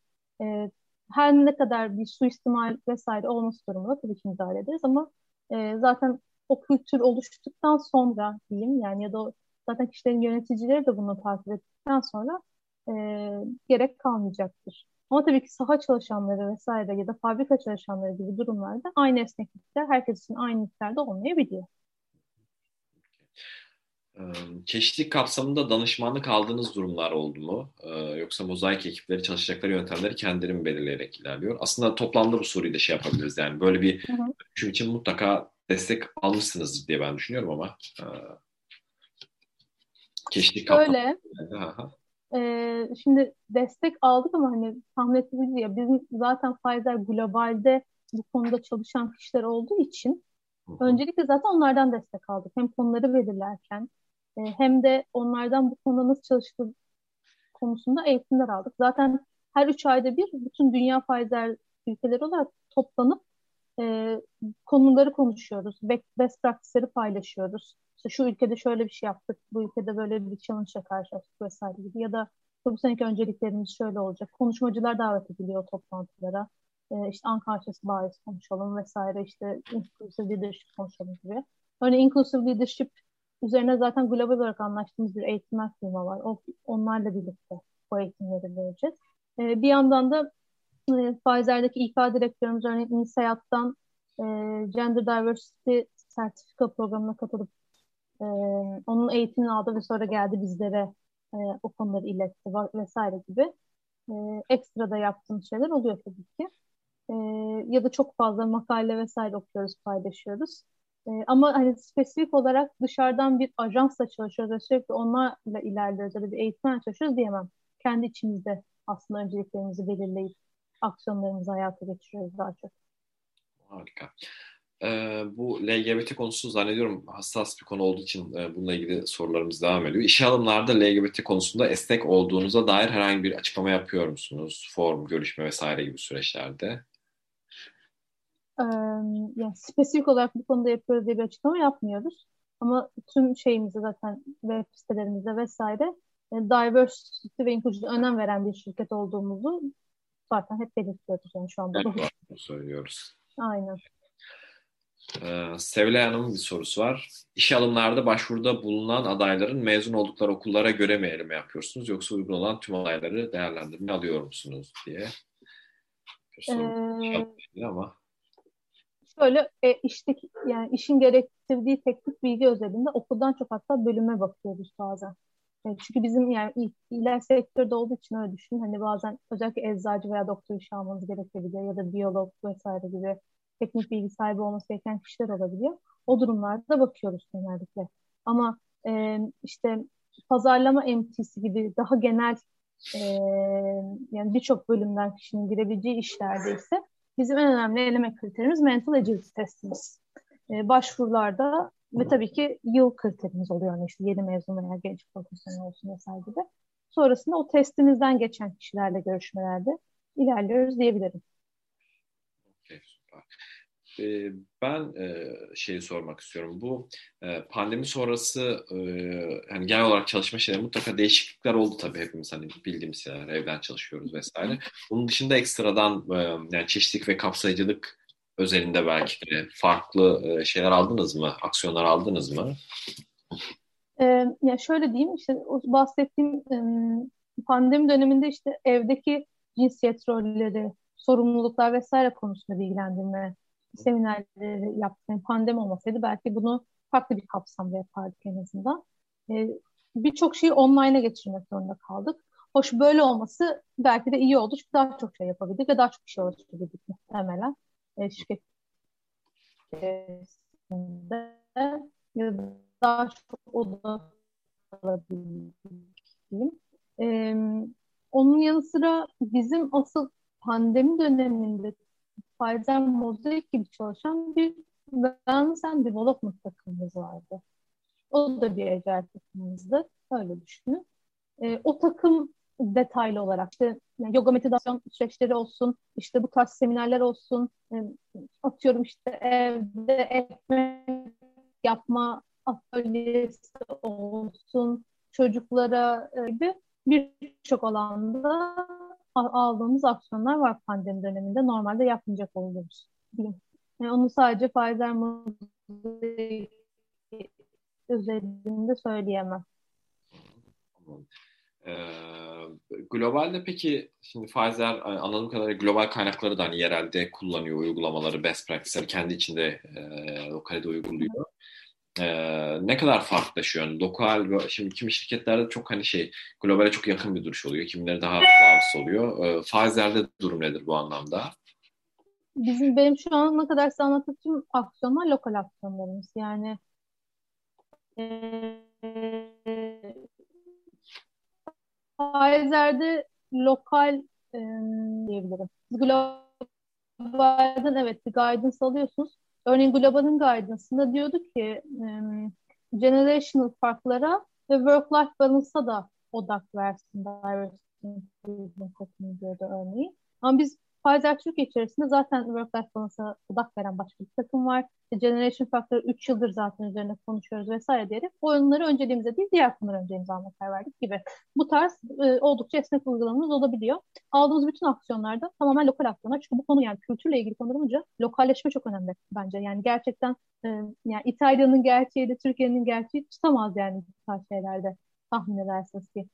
E, her ne kadar bir suistimal vesaire olması durumunda tabii ki müdahale ederiz ama e, zaten o kültür oluştuktan sonra diyeyim yani, ya da zaten kişilerin yöneticileri de bunu takip ettikten sonra e, gerek kalmayacaktır. Ama tabii ki saha çalışanları vesaire ya da fabrika çalışanları gibi durumlarda aynı esneklikte herkes için aynı miktarda olmayabiliyor. Çeşitlilik kapsamında danışmanlık aldığınız durumlar oldu mu? Yoksa mozaik ekipleri çalışacakları yöntemleri kendileri mi belirleyerek ilerliyor? Aslında toplamda bu soruyu da şey yapabiliriz. Yani böyle bir dönüşüm için mutlaka destek almışsınızdır diye ben düşünüyorum ama... E, Keşke öyle. e, şimdi destek aldık ama hani tahmin ettiğimiz ya bizim zaten Pfizer globalde bu konuda çalışan kişiler olduğu için öncelikle zaten onlardan destek aldık. Hem konuları belirlerken e, hem de onlardan bu konuda nasıl çalıştığı konusunda eğitimler aldık. Zaten her üç ayda bir bütün dünya Pfizer ülkeleri olarak toplanıp e, konuları konuşuyoruz. Best practice'leri paylaşıyoruz. İşte şu ülkede şöyle bir şey yaptık, bu ülkede böyle bir challenge'la karşılaştık vesaire gibi. Ya da bu seneki önceliklerimiz şöyle olacak. Konuşmacılar davet ediliyor toplantılara. E, işte unconscious bias konuşalım vesaire, işte inclusive leadership konuşalım gibi. Örneğin inclusive leadership üzerine zaten global olarak anlaştığımız bir eğitimler firma var. O, onlarla birlikte bu eğitimleri vereceğiz. E, bir yandan da e, Pfizer'deki İK direktörümüz örneğin Nisayat'tan e, Gender Diversity sertifika programına katılıp e, onun eğitimini aldı ve sonra geldi bizlere e, o konuları iletti vesaire gibi. E, ekstra da yaptığımız şeyler oluyor tabii ki. E, ya da çok fazla makale vesaire okuyoruz, paylaşıyoruz. E, ama hani spesifik olarak dışarıdan bir ajansla çalışıyoruz ve sürekli onlarla ilerliyoruz ya da bir eğitimle çalışıyoruz diyemem. Kendi içimizde aslında önceliklerimizi belirleyip aksiyonlarımızı hayata geçiriyoruz daha çok. Harika. Ee, bu L G B T konusu zannediyorum hassas bir konu olduğu için e, bununla ilgili sorularımız devam ediyor. İşe alımlarda L G B T konusunda esnek olduğunuza dair herhangi bir açıklama yapıyor musunuz? Form, görüşme vesaire gibi süreçlerde. Ee, yani spesifik olarak bu konuda yapıyoruz diye bir açıklama yapmıyoruz. Ama tüm şeyimizde zaten web sitelerimizde vesaire diversity ve inclusion'a önem veren bir şirket olduğumuzu zaten hep belirtiyoruz yani şu anda. Evet, bunu söylüyoruz. Aynen. Ee, Sevilay Hanım'ın bir sorusu var. İşe alımlarda başvuruda bulunan adayların mezun oldukları okullara göre mi eleme yapıyorsunuz yoksa uygun olan tüm adayları değerlendirme alıyor musunuz diye. Bir soru ee, ama. Şöyle e, işte yani işin gerektirdiği teknik bilgi özelinde okuldan çok hatta bölüme bakıyoruz bazen. Çünkü bizim yani iler sektörde olduğu için öyle düşünün. Hani bazen özellikle eczacı veya doktor işi almanız gerekebiliyor ya da biyolog vesaire gibi teknik bilgi sahibi olması gereken kişiler olabiliyor. O durumlarda bakıyoruz genellikle. Ama e, işte pazarlama M T'si gibi daha genel e, yani birçok bölümden kişinin girebileceği işlerde ise bizim en önemli eleme kriterimiz mental agility testimiz. E, başvurularda ve tabii ki yıl kriterimiz oluyor. Yani işte yeni mezun veya genç profesyonel olsun vesaire gibi. Sonrasında o testimizden geçen kişilerle görüşmelerde ilerliyoruz diyebilirim. Okay, süper. Ee, ben e, şeyi sormak istiyorum. Bu e, pandemi sonrası e, yani genel olarak çalışma şeyleri mutlaka değişiklikler oldu tabii hepimiz hani bildiğimiz şeyler evden çalışıyoruz vesaire. Bunun dışında ekstradan e, yani çeşitlilik ve kapsayıcılık özelinde belki de farklı şeyler aldınız mı? Aksiyonlar aldınız mı? Ee, ya şöyle diyeyim, işte bahsettiğim pandemi döneminde işte evdeki cinsiyet rolleri, sorumluluklar vesaire konusunda bilgilendirme seminerleri yaptık. Yani pandemi olmasaydı belki bunu farklı bir kapsamda yapardık en azından. Ee, Birçok şeyi online'a geçirmek zorunda kaldık. Hoş böyle olması belki de iyi oldu çünkü daha çok şey yapabildik ve daha çok şey oluşturabildik muhtemelen. Şirketinde daha çok odaklanabilirim. Ee, onun yanı sıra bizim asıl pandemi döneminde Pfizer Mozaik gibi çalışan bir wellness and development takımımız vardı. O da bir ecel takımımızdı. Öyle düşünün. Ee, o takım detaylı olarak işte yani yoga meditasyon süreçleri olsun, işte bu tarz seminerler olsun, atıyorum işte evde ekmek yapma atölyesi olsun, çocuklara gibi birçok alanda aldığımız aksiyonlar var pandemi döneminde. Normalde yapmayacak olduğumuz. Yani onu sadece Pfizer Mozaik özelliğinde söyleyemem. Ee, globalde peki şimdi Pfizer anladığım kadarıyla global kaynakları da hani yerelde kullanıyor uygulamaları, best practice'leri kendi içinde e, lokalde uyguluyor. Ee, ne kadar farklılaşıyor? Yani lokal, şimdi kimi şirketlerde çok hani şey globale çok yakın bir duruş oluyor. Kimileri daha bağımsız oluyor. Ee, Pfizer'de durum nedir bu anlamda? Bizim benim şu an ne kadar size anlattığım aksiyonlar lokal aksiyonlarımız. Yani eee Pfizer'de lokal e, diyebilirim. Global'den evet bir guidance alıyorsunuz. Örneğin Global'ın guidance'ında diyordu ki e, generational farklara ve work-life balance'a da odak versin. Diyordu örneğin. Ama biz Pfizer Türkiye içerisinde zaten work-life balance'a odak veren başka bir takım var. Generation Factor üç yıldır zaten üzerine konuşuyoruz vesaire diyerek oyunları önceliğimize değil diğer konuları önceliğimize almak karar verdik gibi. Bu tarz e, oldukça esnek uygulamamız olabiliyor. Aldığımız bütün aksiyonlarda tamamen lokal aksiyonlar. Çünkü bu konu yani kültürle ilgili konular olunca lokalleşme çok önemli bence. Yani gerçekten e, yani İtalya'nın gerçeği de Türkiye'nin gerçeği tutamaz yani bu tarz şeylerde tahmin edersiniz ki.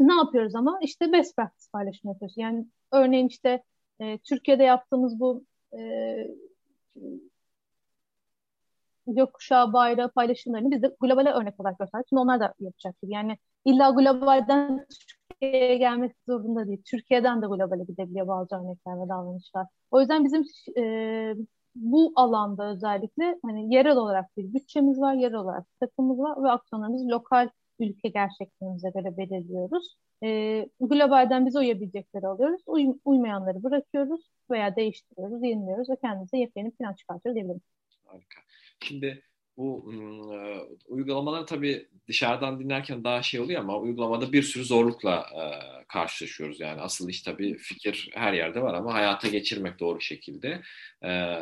Ne yapıyoruz ama? İşte best practice paylaşımı yapıyoruz. Yani örneğin işte e, Türkiye'de yaptığımız bu e, gökkuşağı bayrağı paylaşımlarını biz de globale örnek olarak gösterdik. Şimdi onlar da yapacak gibi. Yani illa globalden Türkiye'ye gelmek zorunda değil. Türkiye'den de globale gidebiliyor bazı örnekler ve davranışlar. O yüzden bizim e, bu alanda özellikle hani yerel olarak bir bütçemiz var, yerel olarak bir takımımız var ve aksiyonlarımız lokal ülke gerçekliğimize göre belirliyoruz. E, globalden bize uyabilecekleri alıyoruz. Uy- uymayanları bırakıyoruz veya değiştiriyoruz, yeniliyoruz ve kendimize yepyeni plan çıkartıyoruz diyebiliriz. Harika. Şimdi bu ıı, uygulamalar tabii dışarıdan dinlerken daha şey oluyor ama uygulamada bir sürü zorlukla ıı, karşılaşıyoruz. Yani asıl iş tabii fikir her yerde var ama hayata geçirmek doğru şekilde. E,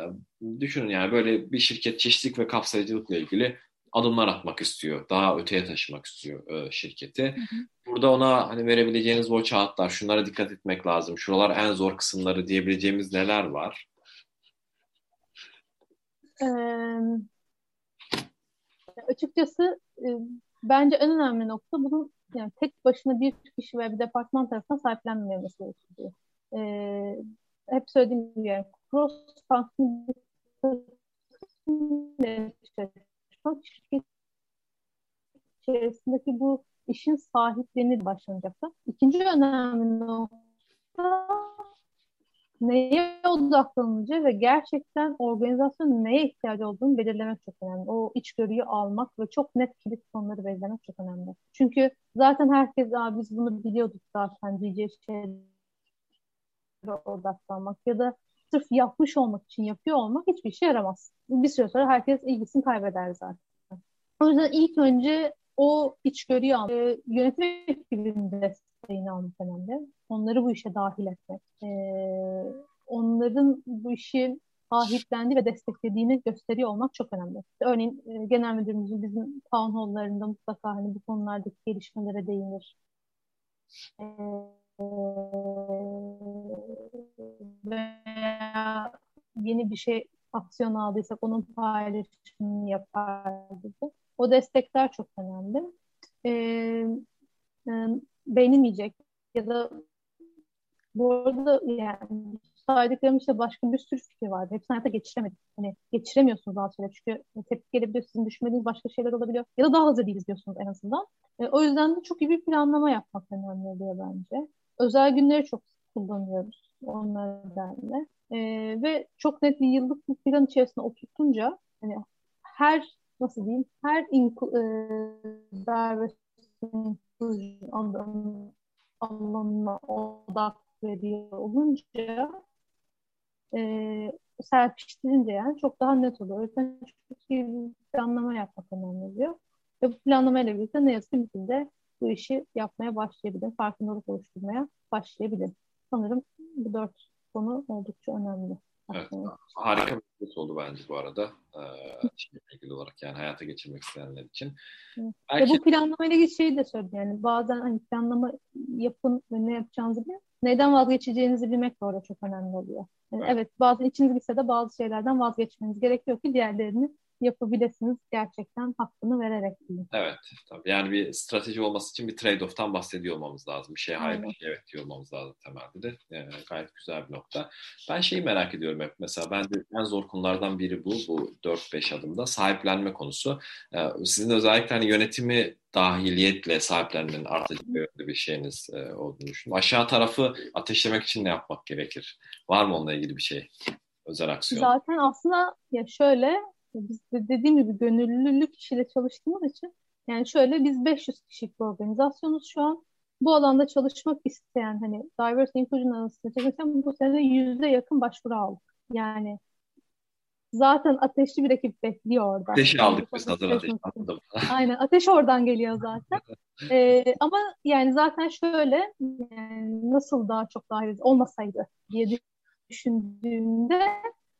düşünün yani böyle bir şirket çeşitlilik ve kapsayıcılıkla ilgili adımlar atmak istiyor. Daha öteye taşımak istiyor e, şirketi. Hı hı. Burada ona hani verebileceğiniz o kağıtlar, şunlara dikkat etmek lazım. Şuralar en zor kısımları diyebileceğimiz neler var? Ee, açıkçası e, bence en önemli nokta bunun yani tek başına bir kişi veya bir departman tarafından sahiplenmemesi gerekiyor. Ee, hep söylediğim gibi yani cross functional şirket içerisindeki bu işin sahiplenip başlanacaksa. İkinci önemli nokta neye odaklanacağı ve gerçekten organizasyonun neye ihtiyacı olduğunu belirlemek çok önemli. O içgörüyü almak ve çok net kilit konuları belirlemek çok önemli. Çünkü zaten herkes "Aa, biz bunu biliyorduk zaten" diyeceği şeylere odaklanmak ya da sırf yapmış olmak için yapıyor olmak hiçbir işe yaramaz. Bir süre sonra herkes ilgisini kaybeder zaten. O yüzden ilk önce o içgörüyü almak, e, yönetim ekibinin desteğini almak önemli. Onları bu işe dahil etmek, e, onların bu işi sahiplendiği ve desteklediğini gösteriyor olmak çok önemli. Örneğin e, genel müdürümüzün bizim town hall'larında mutlaka hani bu konulardaki gelişmelere değinir. E, veya yeni bir şey aksiyon aldıysak onun paylaşımını yapar gibi. O destekler çok önemli. Ee, beğenilmeyecek ya da bu arada yani saydıklarım işte başka bir sürü fikir vardı. Hepsini hayata geçiremedik. Hani geçiremiyorsunuz bazı şeyler çünkü tepki gelebiliyor, sizin düşünmediğiniz başka şeyler olabiliyor. Ya da daha hazır değiliz diyorsunuz en azından. Ee, o yüzden de çok iyi bir planlama yapmak önemli oluyor bence. Özel günleri çok kullanıyoruz onlar nedenle. Ee, ve çok net bir yıllık bir plan içerisinde oturtunca hani her nasıl diyeyim her inklusyon e, anlamına odak veriyor olunca e, serpiştirince yani çok daha net oluyor. O yüzden çok iyi bir planlama yapmak önemli oluyor. Ve bu planlamayla birlikte ne yazık ki bizim de bu işi yapmaya başlayabilir, farkındalık oluşturmaya başlayabilir. Sanırım bu dört konu oldukça önemli. Evet, harika bir şey oldu bence bu arada. Ee, ilgili olarak yani hayata geçirmek isteyenler için. Evet. Belki... E bu planlamayla ilgili şeyi de söyledim. Yani bazen hani planlama yapın ve ne yapacağınızı bilin. Neyden vazgeçeceğinizi bilmek de orada çok önemli oluyor. Yani evet. evet bazen içiniz gitse de bazı şeylerden vazgeçmeniz gerekiyor ki diğerlerini yapabilirsiniz gerçekten hakkını vererek. Evet. Tabii. Yani bir strateji olması için bir trade-off'tan bahsediyor olmamız lazım. Bir şeye hayır, evet. bir şey evet diyor olmamız lazım temelde de. Yani gayet güzel bir nokta. Ben şeyi merak ediyorum hep mesela. Ben de en zor konulardan biri bu. Bu dört beş adımda sahiplenme konusu. Sizin özellikle hani yönetimi dahiliyetle sahiplenmenin artıcı bir şeyiniz olduğunu düşünüyorum. Aşağı tarafı ateşlemek için ne yapmak gerekir? Var mı onunla ilgili bir şey? Özel aksiyon. Zaten aslında ya şöyle biz de dediğim gibi gönüllülük işiyle çalıştığımız için yani şöyle biz beş yüz kişilik bir organizasyonuz şu an. bu alanda çalışmak isteyen, hani diversity inclusion alanında çalışan, bu sene yüzde yakın başvuru aldık. Yani zaten ateşli bir ekip bekliyor orada. Ateşi aldık biz, hazır ateşi. Aynen, ateş oradan geliyor zaten. ee, ama yani zaten şöyle, yani nasıl daha çok dahil olmasaydı diye düşündüğümde,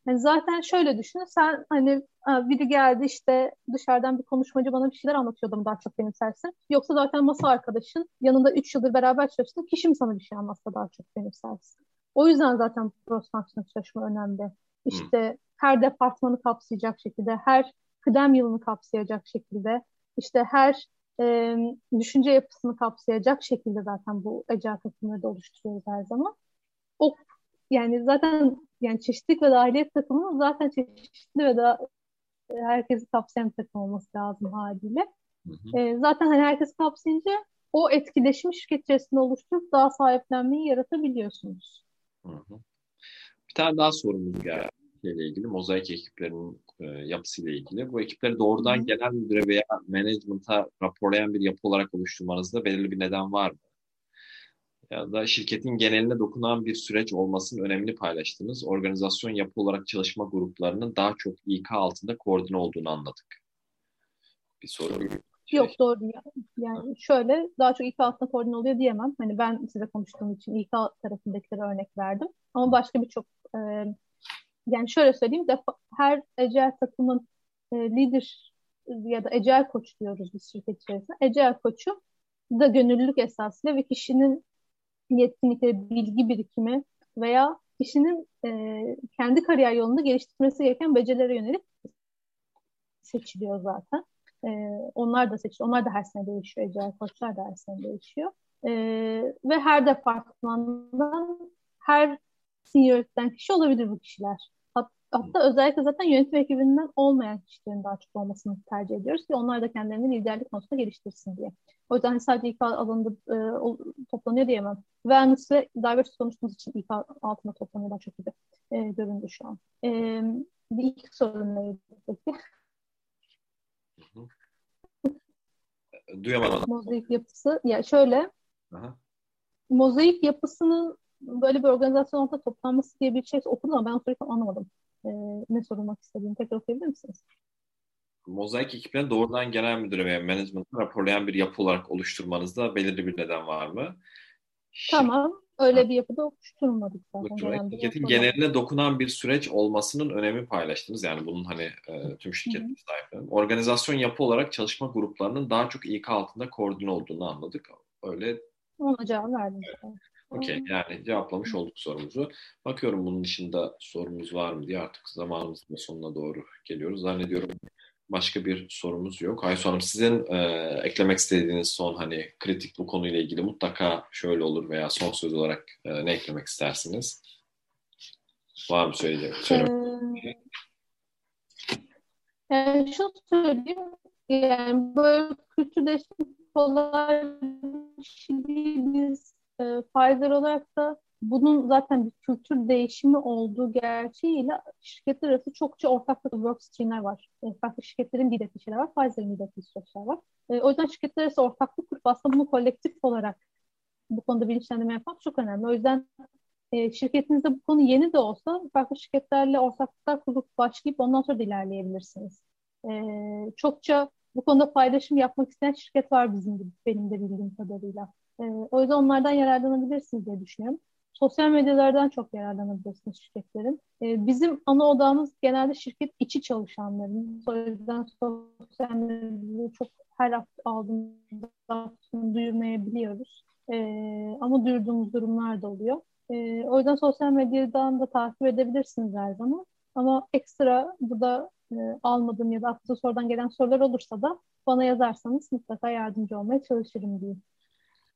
yani zaten şöyle düşünün, sen hani biri geldi işte dışarıdan bir konuşmacı bana bir şeyler anlatıyordu mu daha çok benimsersin? Yoksa zaten masa arkadaşın, yanında üç yıldır beraber çalıştığın kişi mi sana bir şey anlatsa daha çok benimsersin? O yüzden zaten cross-functional çalışma önemli. İşte her departmanı kapsayacak şekilde, her kıdem yılını kapsayacak şekilde, işte her e, düşünce yapısını kapsayacak şekilde zaten bu E C A takımları da oluşturuyoruz her zaman. O yani zaten yani çeşitlilik ve dahiliyet takımının zaten çeşitli ve da herkesi kapsayan bir takım olması lazım haliyle. Hı hı. E, zaten hani herkes kapsayınca o etkileşimi şirket içerisinde oluşturup daha sahiplenmeyi yaratabiliyorsunuz. Hı hı. Bir tane daha sorumuz geldi. Ile ilgili, mozaik ekiplerinin e, yapısıyla ilgili. Bu ekipleri doğrudan hmm. genel müdüre veya management'a raporlayan bir yapı olarak oluşturmanızda belirli bir neden var mı? Ya da şirketin geneline dokunan bir süreç olmasının önemini paylaştınız. Organizasyon yapı olarak çalışma gruplarının daha çok İK altında koordine olduğunu anladık. Bir soru. Yok şey. Doğru. Yani ha. şöyle, daha çok İK altında koordine oluyor diyemem. Hani ben size konuştuğum için İK tarafındakilere örnek verdim. Ama başka birçok e, yani şöyle söyleyeyim, defa, her Agile takımın e, lider ya da Agile koç diyoruz biz şirket içerisinde. Agile koçu da gönüllülük esasıyla ve kişinin yetkinlikleri, bilgi birikimi veya kişinin e, kendi kariyer yolunda geliştirmesi gereken becerilere yönelik seçiliyor zaten. E, onlar da seçiliyor. Onlar da her sene değişiyor. Agile koçlar da her sene değişiyor. E, ve her departmandan, her senior'den kişi olabilir bu kişiler. Hat, hatta özellikle zaten yönetim ekibinden olmayan kişilerin daha çok olmasını tercih ediyoruz ki onlar da kendilerini liderlik konusunda geliştirsin diye. O yüzden sadece İK alanında e, toplanıyor diyemem. Wellness ve diversity konuştuğumuz için İK altında toplanıyor daha çok gibi e, göründü şu an. E, bir ilk sorun neydi peki? Duyamadım. Mozaik yapısı. Ya şöyle, aha, mozaik yapısının böyle bir organizasyon ortada toplanması diye bir şey okudum ama ben o soruyu tam anlamadım. Ee, ne sorulmak istediğini tekrar okuyabilir misiniz? Mozaik ekiplerini doğrudan genel müdüre veya management'a raporlayan bir yapı olarak oluşturmanızda belirli bir neden var mı? Tamam. Öyle ha. bir yapıda oluşturmadık zaten. Şirketin geneline dokunan bir süreç olmasının önemi paylaştınız. Yani bunun hani e, tüm şirketler sahipleri. Organizasyon yapı olarak çalışma gruplarının daha çok İK altında koordine olduğunu anladık. Öyle. Ona cevap verdim. Evet. Okey, yani cevaplamış olduk sorumuzu. Bakıyorum bunun dışında sorumuz var mı diye, artık zamanımızın sonuna doğru geliyoruz. Zannediyorum başka bir sorumuz yok. Aysu Hanım, sizin e, eklemek istediğiniz son hani kritik bu konuyla ilgili mutlaka şöyle olur veya son söz olarak e, ne eklemek istersiniz? Var mı söyleyeceğim? Ee, yani şunu söyleyeyim, yani böyle kültür değişimi kolay bir şey değil. Biz Pfizer olarak da bunun zaten bir kültür değişimi olduğu gerçeğiyle şirketler arası çokça ortak work streamler var. Farklı şirketlerin liderli şeyler var, Pfizer'in liderli şeyler var. O yüzden şirketler arası ortaklık kurup aslında bunu kolektif olarak bu konuda bilinçlendirme yapmak çok önemli. O yüzden şirketinizde bu konu yeni de olsa farklı şirketlerle ortaklıklar kurup başlayıp ondan sonra da ilerleyebilirsiniz. Çokça bu konuda paylaşım yapmak isteyen şirket var bizim gibi, benim de bildiğim kadarıyla. O yüzden onlardan yararlanabilirsiniz diye düşünüyorum. Sosyal medyalardan çok yararlanabilirsiniz şirketlerin. Bizim ana odamız genelde şirket içi çalışanların. O yüzden sosyal medyayı çok her hafta aldığımızda duyurmayabiliyoruz. Ama duyurduğumuz durumlar da oluyor. O yüzden sosyal medyadan da takip edebilirsiniz her zaman. Ama ekstra burada almadığım ya da aklınıza sorudan gelen sorular olursa da bana yazarsanız mutlaka yardımcı olmaya çalışırım diyeyim.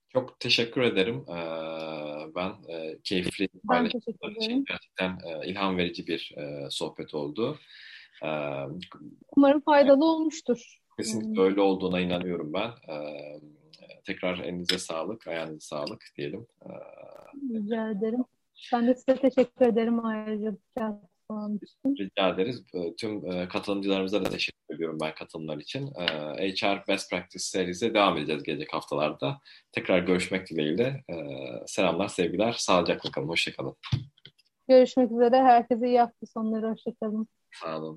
Çok teşekkür ederim. Ben keyifli paylaşımlar için gerçekten ilham verici bir sohbet oldu. Umarım faydalı olmuştur. Kesinlikle öyle olduğuna inanıyorum ben. Tekrar elinize sağlık, ayağınıza sağlık diyelim. Rica ederim. Ben de size teşekkür ederim ayrıca. Rica ederiz. Tüm katılımcılarımıza da teşekkür ederim. ediyorum ben katılımlar için. Ee, H R Best Practice Series'e devam edeceğiz gelecek haftalarda. Tekrar görüşmek dileğiyle. Ee, selamlar, sevgiler. Sağlıcakla kalın. Hoşça kalın. Görüşmek üzere. Herkese iyi hafta sonları. Hoşça kalın. Sağ olun.